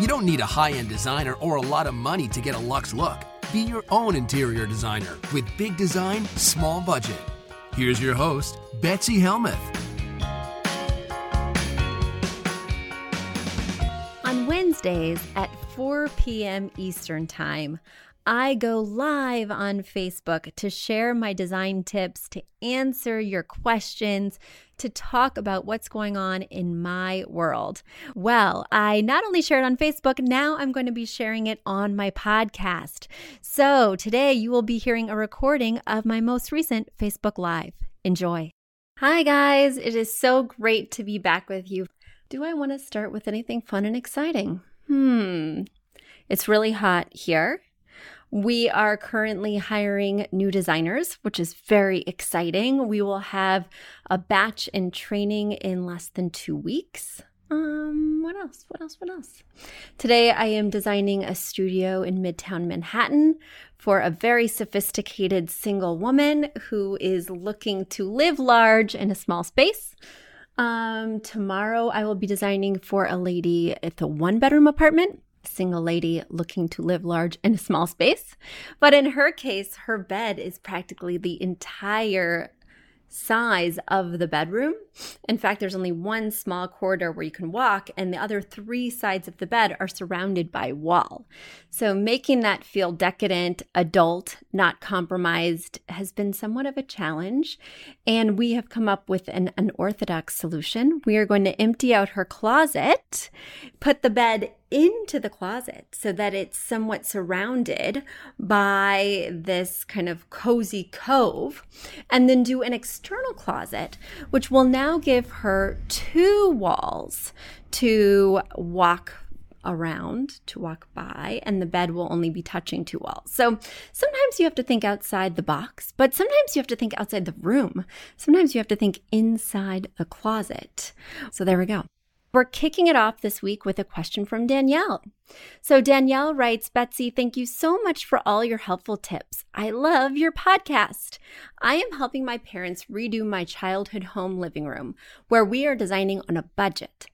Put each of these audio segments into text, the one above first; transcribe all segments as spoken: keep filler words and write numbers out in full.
You don't need a high-end designer or a lot of money to get a luxe look. Be your own interior designer with big design, small budget. Here's your host, Betsy Helmuth. On Wednesdays at four p.m. Eastern Time, I go live on Facebook to share my design tips, to answer your questions, to talk about what's going on in my world. Well, I not only shared on Facebook, now I'm going to be sharing it on my podcast. So today you will be hearing a recording of my most recent Facebook Live. Enjoy. Hi guys, it is so great to be back with you. Do I want to start with anything fun and exciting? Hmm, it's really hot here. We are currently hiring new designers, which is very exciting. We will have a batch in training in less than two weeks. Um, what else? What else? What else? Today, I am designing a studio in Midtown Manhattan for a very sophisticated single woman who is looking to live large in a small space. Um, tomorrow, I will be designing for a lady at the one-bedroom apartment. Single lady looking to live large in a small space. But in her case, her bed is practically the entire size of the bedroom. In fact, there's only one small corridor where you can walk, and the other three sides of the bed are surrounded by wall. So making that feel decadent, adult, not compromised has been somewhat of a challenge, and we have come up with an unorthodox solution. We are going to empty out her closet, put the bed into the closet so that it's somewhat surrounded by this kind of cozy cove, and then do an external closet, which will now give her two walls to walk around, to walk by, and the bed will only be touching two walls. So sometimes you have to think outside the box, but sometimes you have to think outside the room. Sometimes you have to think inside the closet. So there we go. We're kicking it off this week with a question from Danielle. So Danielle writes, Betsy, thank you so much for all your helpful tips. I love your podcast. I am helping my parents redo my childhood home living room where we are designing on a budget.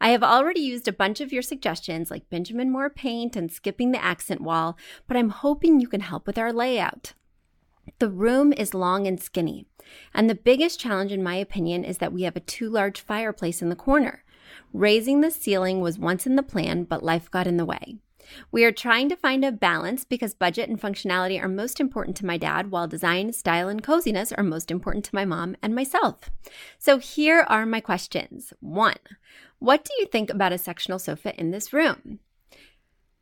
I have already used a bunch of your suggestions like Benjamin Moore paint and skipping the accent wall, but I'm hoping you can help with our layout. The room is long and skinny, and the biggest challenge in my opinion is that we have a too large fireplace in the corner. Raising the ceiling was once in the plan, but life got in the way. We are trying to find a balance because budget and functionality are most important to my dad, while design, style, and coziness are most important to my mom and myself. So here are my questions. One, what do you think about a sectional sofa in this room?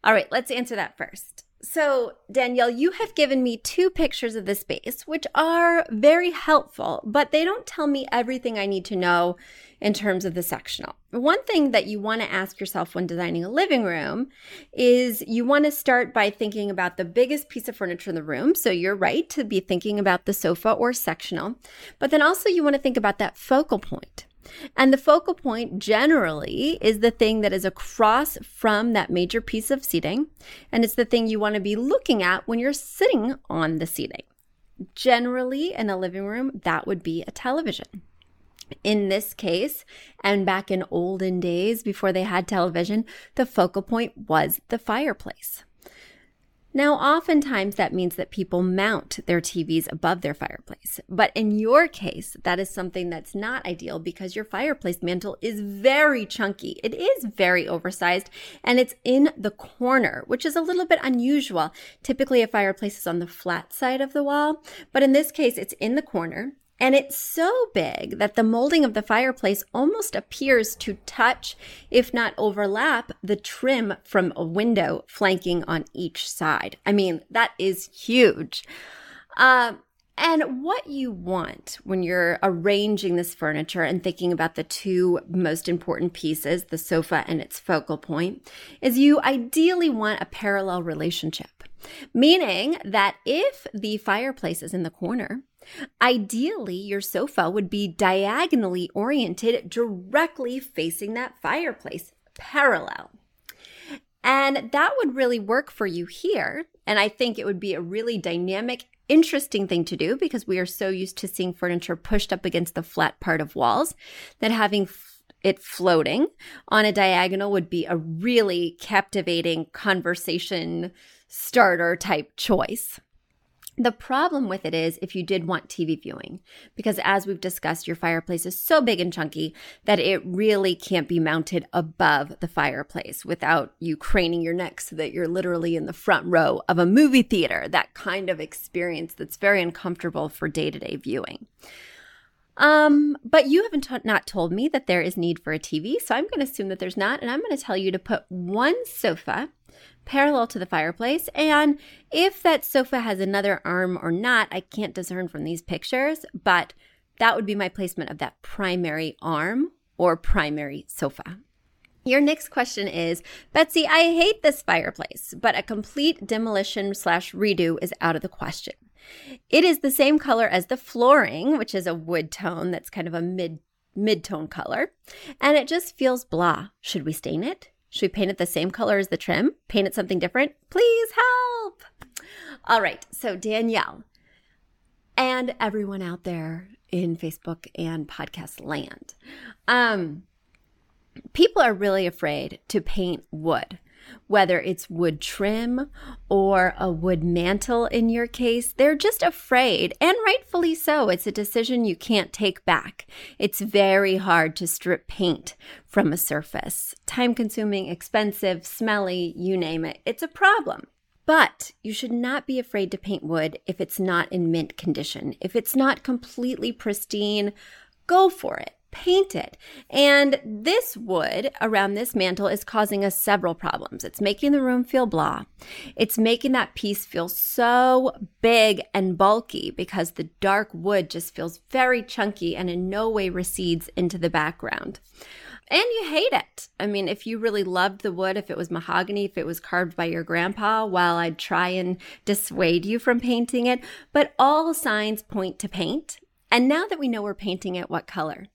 All right, let's answer that first. So, Danielle, you have given me two pictures of the space, which are very helpful, but they don't tell me everything I need to know in terms of the sectional. One thing that you want to ask yourself when designing a living room is you want to start by thinking about the biggest piece of furniture in the room. So you're right to be thinking about the sofa or sectional, but then also you want to think about that focal point. And the focal point generally is the thing that is across from that major piece of seating, and it's the thing you want to be looking at when you're sitting on the seating. Generally, in a living room, that would be a television. In this case, and back in olden days before they had television, the focal point was the fireplace. Now, oftentimes that means that people mount their T Vs above their fireplace. But in your case, that is something that's not ideal because your fireplace mantle is very chunky. It is very oversized and it's in the corner, which is a little bit unusual. Typically, a fireplace is on the flat side of the wall, but in this case, it's in the corner. And it's so big that the molding of the fireplace almost appears to touch, if not overlap, the trim from a window flanking on each side. I mean, that is huge. Uh, and what you want when you're arranging this furniture and thinking about the two most important pieces, the sofa and its focal point, is you ideally want a parallel relationship, meaning that if the fireplace is in the corner, ideally, your sofa would be diagonally oriented, directly facing that fireplace, parallel. And that would really work for you here. And I think it would be a really dynamic, interesting thing to do because we are so used to seeing furniture pushed up against the flat part of walls that having it floating on a diagonal would be a really captivating conversation starter type choice. The problem with it is if you did want T V viewing, because as we've discussed, your fireplace is so big and chunky that it really can't be mounted above the fireplace without you craning your neck so that you're literally in the front row of a movie theater, that kind of experience that's very uncomfortable for day-to-day viewing. Um, but you haven't t- not told me that there is need for a T V, so I'm going to assume that there's not, and I'm going to tell you to put one sofa parallel to the fireplace, and if that sofa has another arm or not, I can't discern from these pictures, but that would be my placement of that primary arm or primary sofa. Your next question is, Betsy, I hate this fireplace, but a complete demolition slash redo is out of the question. It is the same color as the flooring, which is a wood tone that's kind of a mid, mid-tone color, and it just feels blah. Should we stain it? Should we paint it the same color as the trim? Paint it something different? Please help! All right, so Danielle and everyone out there in Facebook and podcast land, um, people are really afraid to paint wood, whether it's wood trim or a wood mantle in your case. They're just afraid, and rightfully so. It's a decision you can't take back. It's very hard to strip paint from a surface. Time-consuming, expensive, smelly, you name it. It's a problem. But you should not be afraid to paint wood if it's not in mint condition. If it's not completely pristine, go for it. Paint it. And this wood around this mantle is causing us several problems. It's making the room feel blah. It's making that piece feel so big and bulky because the dark wood just feels very chunky and in no way recedes into the background. And you hate it. I mean, if you really loved the wood, if it was mahogany, if it was carved by your grandpa, well, I'd try and dissuade you from painting it. But all signs point to paint. And now that we know we're painting it, what color?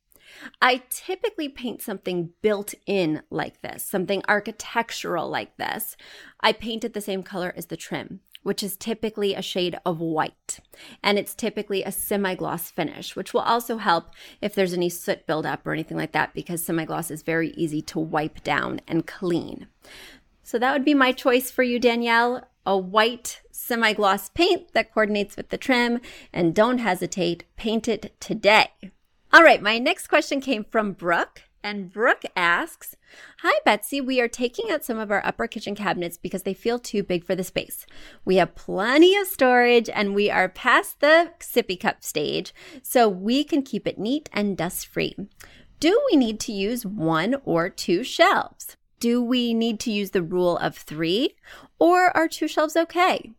I typically paint something built in like this, something architectural like this. I paint it the same color as the trim, which is typically a shade of white. And it's typically a semi-gloss finish, which will also help if there's any soot buildup or anything like that, because semi-gloss is very easy to wipe down and clean. So that would be my choice for you, Danielle. A white semi-gloss paint that coordinates with the trim. And don't hesitate, paint it today. All right, my next question came from Brooke, and Brooke asks, Hi, Betsy. We are taking out some of our upper kitchen cabinets because they feel too big for the space. We have plenty of storage, and we are past the sippy cup stage, so we can keep it neat and dust-free. Do we need to use one or two shelves? Do we need to use the rule of three, or are two shelves okay?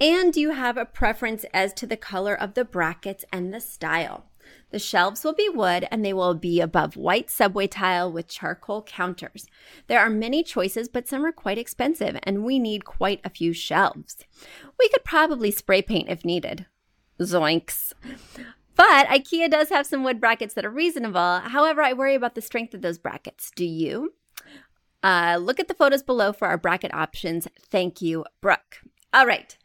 And do you have a preference as to the color of the brackets and the style? The shelves will be wood and they will be above white subway tile with charcoal counters. There are many choices, but some are quite expensive and we need quite a few shelves. We could probably spray paint if needed. Zoinks. But IKEA does have some wood brackets that are reasonable. However, I worry about the strength of those brackets. Do you? Uh, look at the photos below for our bracket options. Thank you, Brooke. All right.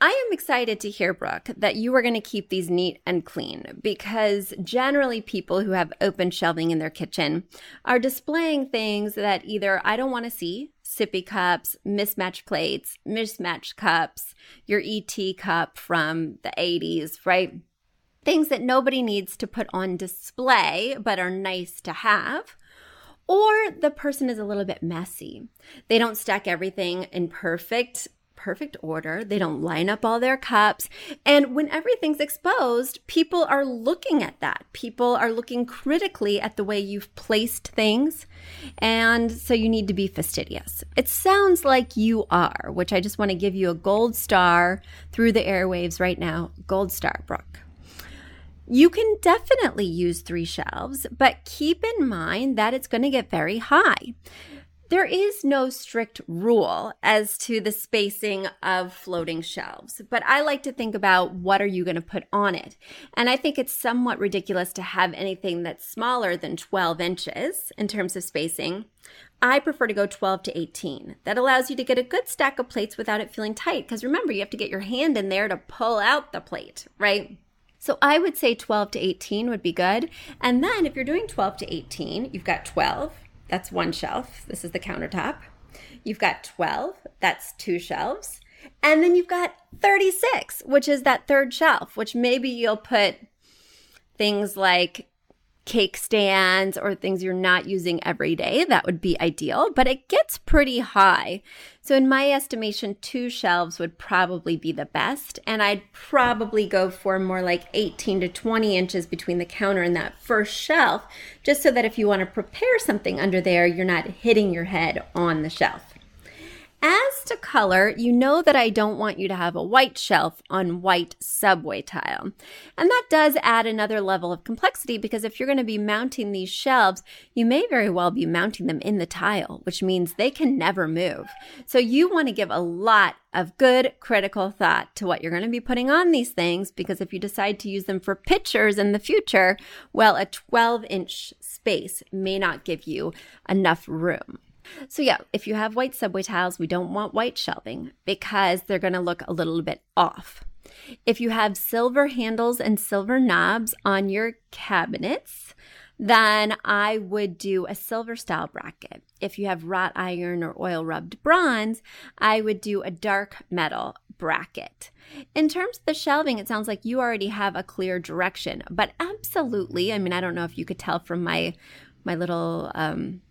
I am excited to hear, Brooke, that you are going to keep these neat and clean because generally people who have open shelving in their kitchen are displaying things that either I don't want to see, sippy cups, mismatched plates, mismatched cups, your E T cup from the eighties, right? Things that nobody needs to put on display but are nice to have. Or the person is a little bit messy. They don't stack everything in perfect perfect order. They don't line up all their cups. And when everything's exposed, people are looking at that. People are looking critically at the way you've placed things. And so you need to be fastidious. It sounds like you are, which I just want to give you a gold star through the airwaves right now. Gold star, Brooke. You can definitely use three shelves, but keep in mind that it's going to get very high. There is no strict rule as to the spacing of floating shelves, but I like to think about what are you going to put on it. And I think it's somewhat ridiculous to have anything that's smaller than twelve inches in terms of spacing. I prefer to go twelve to eighteen. That allows you to get a good stack of plates without it feeling tight, because remember, you have to get your hand in there to pull out the plate, right? So I would say twelve to eighteen would be good. And then if you're doing twelve to eighteen, you've got twelve. That's one shelf. This is the countertop. You've got twelve. That's two shelves. And then you've got thirty-six, which is that third shelf, which maybe you'll put things like cake stands or things you're not using every day. That would be ideal, but it gets pretty high. So in my estimation, two shelves would probably be the best. And I'd probably go for more like eighteen to twenty inches between the counter and that first shelf, just so that if you want to prepare something under there, you're not hitting your head on the shelf. As to color, you know that I don't want you to have a white shelf on white subway tile. And that does add another level of complexity, because if you're going to be mounting these shelves, you may very well be mounting them in the tile, which means they can never move. So you want to give a lot of good critical thought to what you're going to be putting on these things, because if you decide to use them for pictures in the future, well, a twelve inch space may not give you enough room. So yeah, if you have white subway tiles, we don't want white shelving because they're going to look a little bit off. If you have silver handles and silver knobs on your cabinets, then I would do a silver style bracket. If you have wrought iron or oil rubbed bronze, I would do a dark metal bracket. In terms of the shelving, it sounds like you already have a clear direction, but absolutely, I mean, I don't know if you could tell from my, my little... um,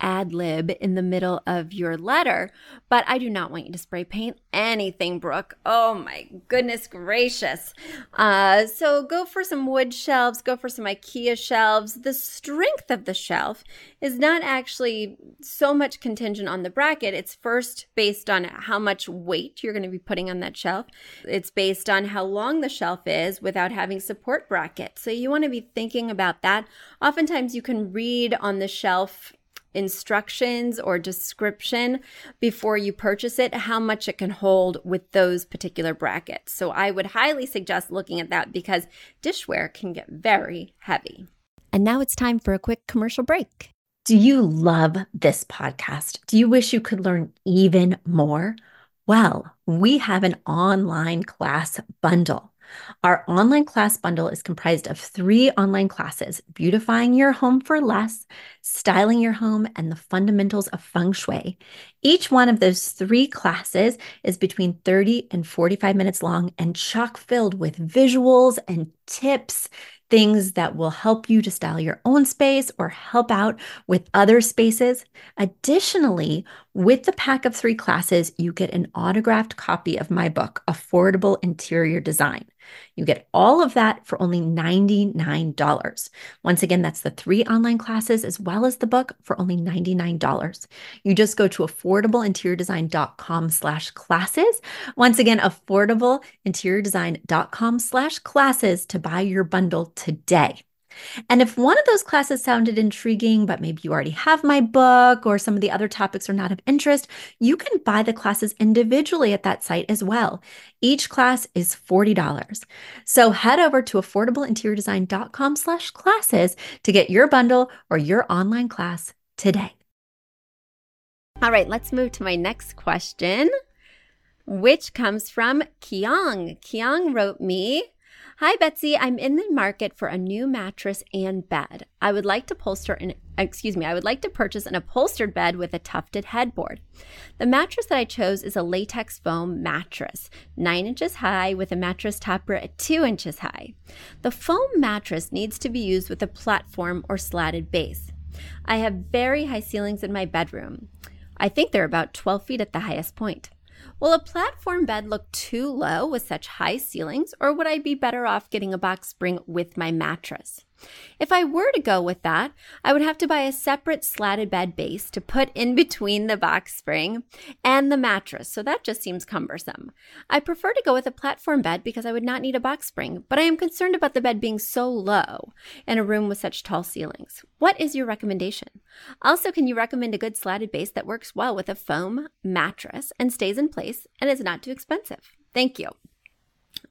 ad lib in the middle of your letter, but I do not want you to spray paint anything, Brooke. Oh my goodness gracious. Uh, so go for some wood shelves, go for some IKEA shelves. The strength of the shelf is not actually so much contingent on the bracket. It's first based on how much weight you're going to be putting on that shelf. It's based on how long the shelf is without having support brackets. So you want to be thinking about that. Oftentimes you can read on the shelf instructions or description before you purchase it, how much it can hold with those particular brackets. So I would highly suggest looking at that, because dishware can get very heavy. And now it's time for a quick commercial break. Do you love this podcast? Do you wish you could learn even more? Well, we have an online class bundle. Our online class bundle is comprised of three online classes: Beautifying Your Home for Less, Styling Your Home, and the Fundamentals of Feng Shui. Each one of those three classes is between thirty and forty-five minutes long and chock filled with visuals and tips, things that will help you to style your own space or help out with other spaces. Additionally, with the pack of three classes, you get an autographed copy of my book, Affordable Interior Design. You get all of that for only ninety-nine dollars. Once again, that's the three online classes as well as the book for only ninety-nine dollars. You just go to affordableinteriordesign.com slash classes. Once again, affordableinteriordesign.com slash classes to buy your bundle today. And if one of those classes sounded intriguing, but maybe you already have my book or some of the other topics are not of interest, you can buy the classes individually at that site as well. Each class is forty dollars. So head over to affordableinteriordesign.com slash classes to get your bundle or your online class today. All right, let's move to my next question, which comes from Keong. Keong wrote me, Hi, Betsy. I'm in the market for a new mattress and bed. I would like to upholster an, excuse me, I would like to purchase an upholstered bed with a tufted headboard. The mattress that I chose is a latex foam mattress, nine inches high with a mattress topper at two inches high. The foam mattress needs to be used with a platform or slatted base. I have very high ceilings in my bedroom. I think they're about twelve feet at the highest point. Will a platform bed look too low with such high ceilings, or would I be better off getting a box spring with my mattress? If I were to go with that, I would have to buy a separate slatted bed base to put in between the box spring and the mattress, so that just seems cumbersome. I prefer to go with a platform bed because I would not need a box spring, but I am concerned about the bed being so low in a room with such tall ceilings. What is your recommendation? Also, can you recommend a good slatted base that works well with a foam mattress and stays in place and is not too expensive? Thank you.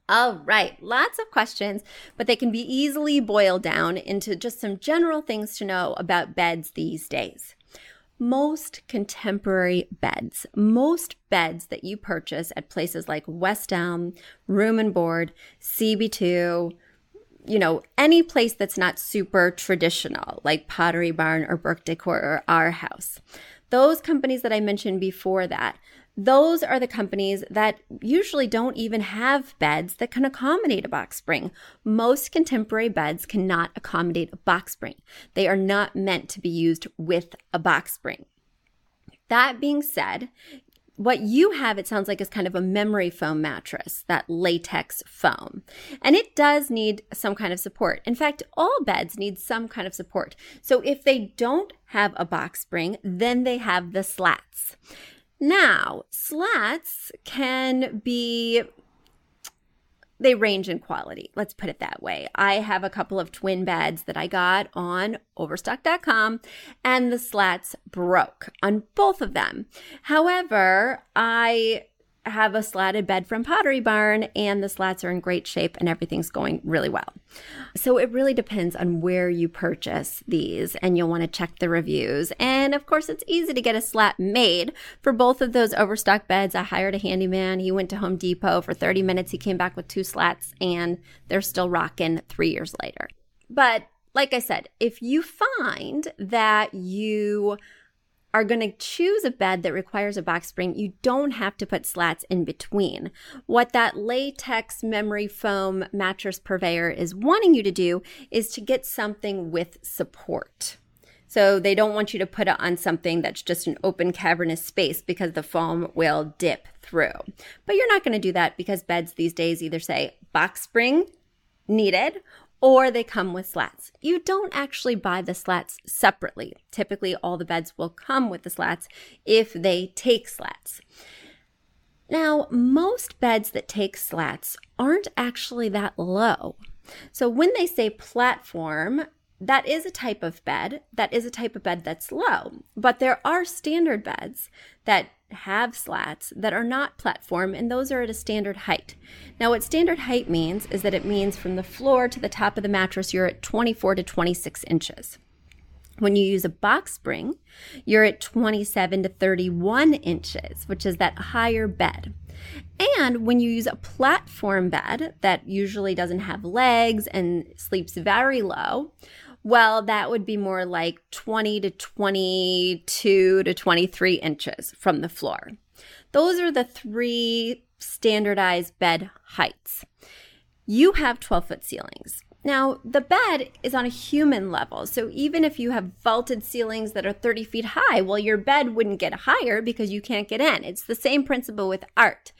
All right, lots of questions, but they can be easily boiled down into just some general things to know about beds these days. Most contemporary beds, most beds that you purchase at places like West Elm, Room and Board, C B two, you know, any place that's not super traditional, like Pottery Barn or Burke Decor or Our House, those companies that I mentioned before that, those are the companies that usually don't even have beds that can accommodate a box spring. Most contemporary beds cannot accommodate a box spring. They are not meant to be used with a box spring. That being said, what you have, it sounds like, is kind of a memory foam mattress, that latex foam. And it does need some kind of support. In fact, all beds need some kind of support. So if they don't have a box spring, then they have the slats. Now, slats can be, they range in quality. Let's put it that way. I have a couple of twin beds that I got on overstock dot com, and the slats broke on both of them. However, I have a slatted bed from Pottery Barn, and the slats are in great shape and everything's going really well. So it really depends on where you purchase these, and you'll want to check the reviews. And of course, it's easy to get a slat made for both of those Overstock beds. I hired a handyman. He went to Home Depot for thirty minutes. He came back with two slats, and they're still rocking three years later. But like I said, if you find that you are going to choose a bed that requires a box spring, you don't have to put slats in between. What that latex memory foam mattress purveyor is wanting you to do is to get something with support. So they don't want you to put it on something that's just an open cavernous space because the foam will dip through. But you're not going to do that because beds these days either say box spring needed, or they come with slats. You don't actually buy the slats separately. Typically, all the beds will come with the slats if they take slats. Now, most beds that take slats aren't actually that low. So when they say platform, that is a type of bed. That is a type of bed that's low. But there are standard beds that have slats that are not platform, and those are at a standard height. Now, what standard height means is that it means from the floor to the top of the mattress, you're at twenty-four to twenty-six inches. When you use a box spring, you're at twenty-seven to thirty-one inches, which is that higher bed. And when you use a platform bed that usually doesn't have legs and sleeps very low, well, that would be more like twenty to twenty-two to twenty-three inches from the floor. Those are the three standardized bed heights. You have twelve-foot ceilings. Now, the bed is on a human level, so even if you have vaulted ceilings that are thirty feet high, well, your bed wouldn't get higher because you can't get in. It's the same principle with art.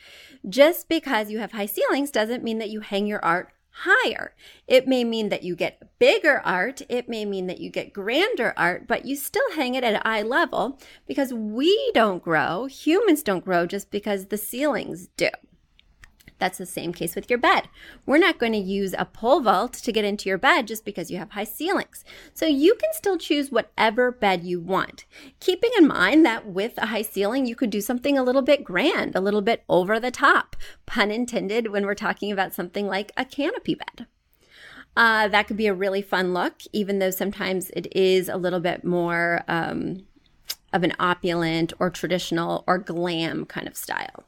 Just because you have high ceilings doesn't mean that you hang your art higher. It may mean that you get bigger art, it may mean that you get grander art, but you still hang it at eye level because we don't grow, humans don't grow just because the ceilings do. That's the same case with your bed. We're not going to use a pole vault to get into your bed just because you have high ceilings. So you can still choose whatever bed you want. Keeping in mind that with a high ceiling, you could do something a little bit grand, a little bit over the top, pun intended, when we're talking about something like a canopy bed. Uh, that could be a really fun look, even though sometimes it is a little bit more um, of an opulent or traditional or glam kind of style.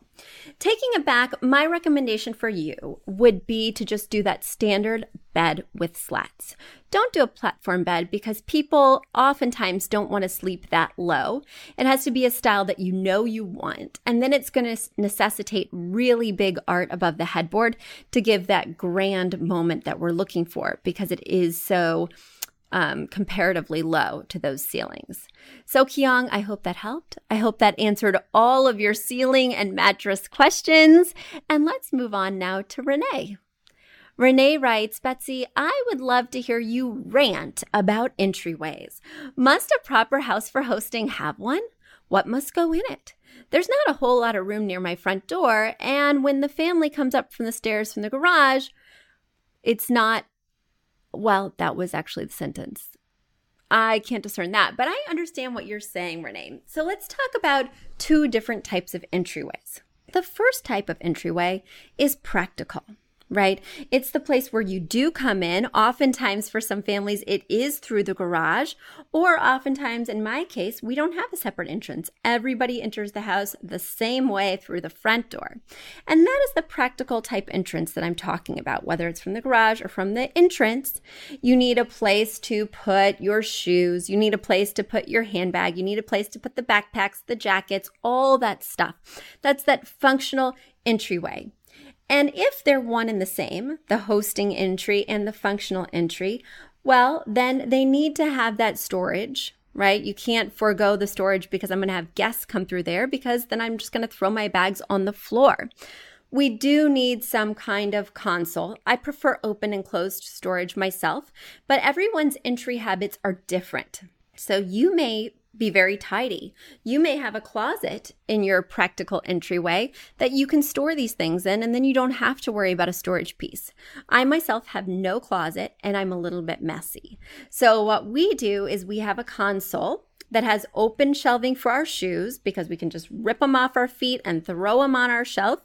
Taking it back, my recommendation for you would be to just do that standard bed with slats. Don't do a platform bed because people oftentimes don't want to sleep that low. It has to be a style that you know you want, and then it's going to necessitate really big art above the headboard to give that grand moment that we're looking for because it is so Um, comparatively low to those ceilings. So Keong, I hope that helped. I hope that answered all of your ceiling and mattress questions. And let's move on now to Renee. Renee writes, Betsy, I would love to hear you rant about entryways. Must a proper house for hosting have one? What must go in it? There's not a whole lot of room near my front door, and when the family comes up from the stairs from the garage, it's not Well, that was actually the sentence. I can't discern that, but I understand what you're saying, Renee. So let's talk about two different types of entryways. The first type of entryway is practical, right? It's the place where you do come in. Oftentimes for some families, it is through the garage, or oftentimes in my case, we don't have a separate entrance. Everybody enters the house the same way through the front door. And that is the practical type entrance that I'm talking about, whether it's from the garage or from the entrance. You need a place to put your shoes. You need a place to put your handbag. You need a place to put the backpacks, the jackets, all that stuff. That's that functional entryway. And if they're one and the same, the hosting entry and the functional entry, well, then they need to have that storage, right? You can't forego the storage because I'm going to have guests come through there because then I'm just going to throw my bags on the floor. We do need some kind of console. I prefer open and closed storage myself, but everyone's entry habits are different. So you may be very tidy. You may have a closet in your practical entryway that you can store these things in, and then you don't have to worry about a storage piece. I myself have no closet, and I'm a little bit messy. So what we do is we have a console that has open shelving for our shoes because we can just rip them off our feet and throw them on our shelf.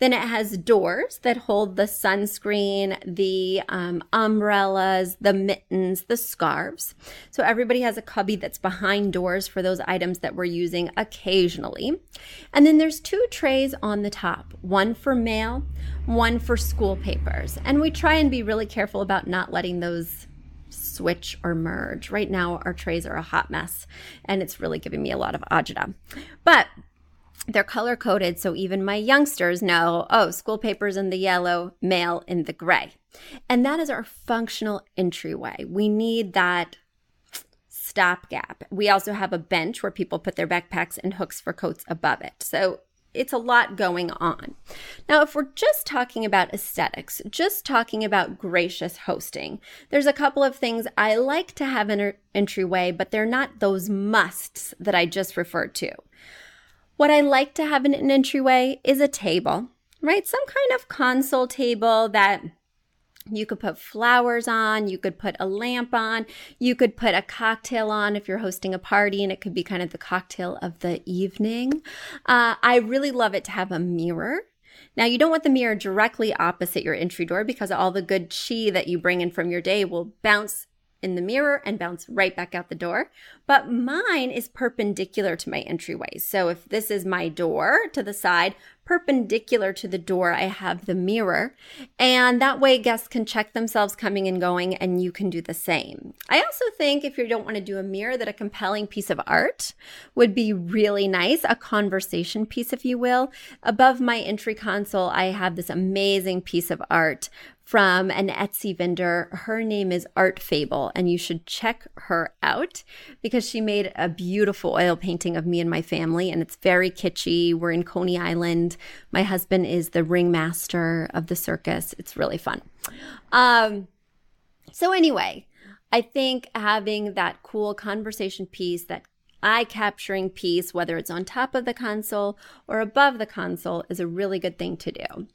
Then it has doors that hold the sunscreen, the um, umbrellas, the mittens, the scarves. So everybody has a cubby that's behind doors for those items that we're using occasionally. And then there's two trays on the top, one for mail, one for school papers. And we try and be really careful about not letting those switch or merge. Right now, our trays are a hot mess, and it's really giving me a lot of agita. But they're color-coded, so even my youngsters know, oh, school papers in the yellow, mail in the gray. And that is our functional entryway. We need that stopgap. We also have a bench where people put their backpacks and hooks for coats above it. So it's a lot going on. Now, if we're just talking about aesthetics, just talking about gracious hosting, there's a couple of things I like to have in an entryway, but they're not those musts that I just referred to. What I like to have in an entryway is a table, right? Some kind of console table that you could put flowers on, you could put a lamp on, you could put a cocktail on if you're hosting a party, and it could be kind of the cocktail of the evening. Uh, I really love it to have a mirror. Now, you don't want the mirror directly opposite your entry door because all the good chi that you bring in from your day will bounce in the mirror and bounce right back out the door. But mine is perpendicular to my entryway. So if this is my door to the side, perpendicular to the door, I have the mirror. And that way guests can check themselves coming and going, and you can do the same. I also think if you don't want to do a mirror, that a compelling piece of art would be really nice, a conversation piece, if you will. Above my entry console, I have this amazing piece of art from an Etsy vendor. Her name is Art Fable, and you should check her out because she made a beautiful oil painting of me and my family, and it's very kitschy. We're in Coney Island. My husband is the ringmaster of the circus. It's really fun. Um, so anyway, I think having that cool conversation piece, that eye-capturing piece, whether it's on top of the console or above the console, is a really good thing to do.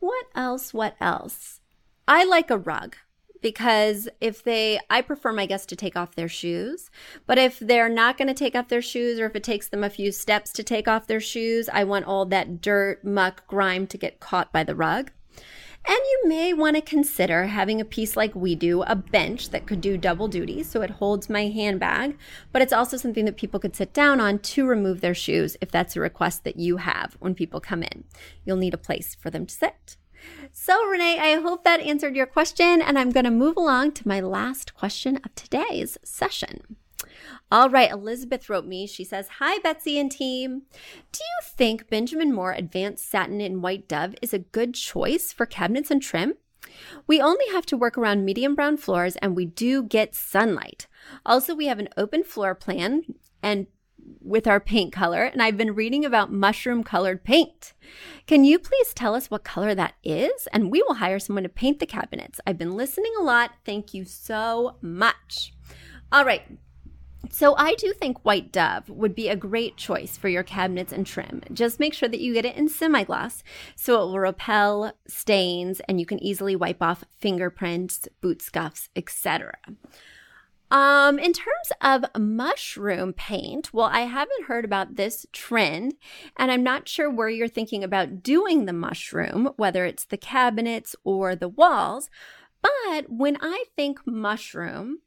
What else? What else? I like a rug because if they, I prefer my guests to take off their shoes, but if they're not going to take off their shoes or if it takes them a few steps to take off their shoes, I want all that dirt, muck, grime to get caught by the rug. And you may want to consider having a piece like we do, a bench that could do double duty, so it holds my handbag, but it's also something that people could sit down on to remove their shoes if that's a request that you have when people come in. You'll need a place for them to sit. So Renee, I hope that answered your question, and I'm going to move along to my last question of today's session. All right, Elizabeth wrote me. She says, hi, Betsy and team. Do you think Benjamin Moore Advanced Satin in White Dove is a good choice for cabinets and trim? We only have to work around medium brown floors, and we do get sunlight. Also, we have an open floor plan and with our paint color, and I've been reading about mushroom colored paint. Can you please tell us what color that is? And we will hire someone to paint the cabinets. I've been listening a lot. Thank you so much. All right. So I do think White Dove would be a great choice for your cabinets and trim. Just make sure that you get it in semi-gloss so it will repel stains and you can easily wipe off fingerprints, boot scuffs, et cetera. Um, in terms of mushroom paint, well, I haven't heard about this trend, and I'm not sure where you're thinking about doing the mushroom, whether it's the cabinets or the walls, but when I think mushroom,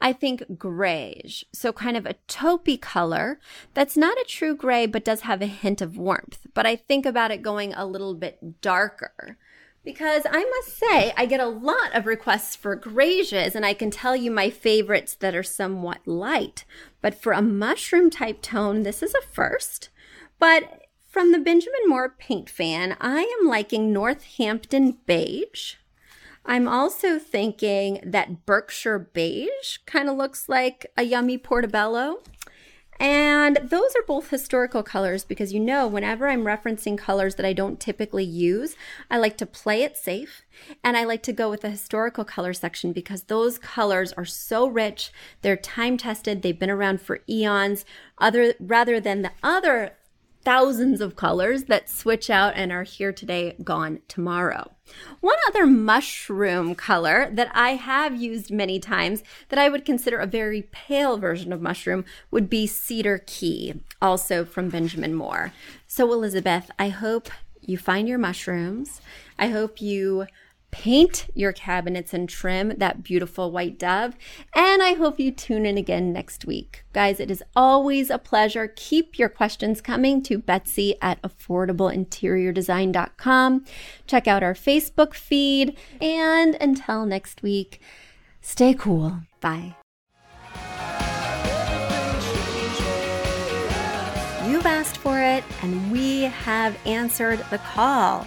I think grayish, so kind of a taupey color that's not a true gray but does have a hint of warmth. But I think about it going a little bit darker because I must say I get a lot of requests for grayages, and I can tell you my favorites that are somewhat light. But for a mushroom type tone, this is a first. But from the Benjamin Moore paint fan, I am liking Northampton Beige. I'm also thinking that Berkshire Beige kind of looks like a yummy portobello. And those are both historical colors because, you know, whenever I'm referencing colors that I don't typically use, I like to play it safe. And I like to go with the historical color section because those colors are so rich. They're time tested. They've been around for eons, other rather than the other thousands of colors that switch out and are here today, gone tomorrow. One other mushroom color that I have used many times that I would consider a very pale version of mushroom would be Cedar Key, also from Benjamin Moore. So Elizabeth, I hope you find your mushrooms. I hope you paint your cabinets and trim that beautiful White Dove. And I hope you tune in again next week. Guys, it is always a pleasure. Keep your questions coming to Betsy at affordable interior design dot com. Check out our Facebook feed. And until next week, stay cool. Bye. You've asked for it, and we have answered the call.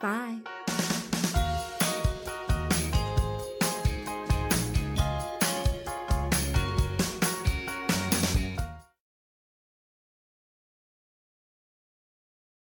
Bye.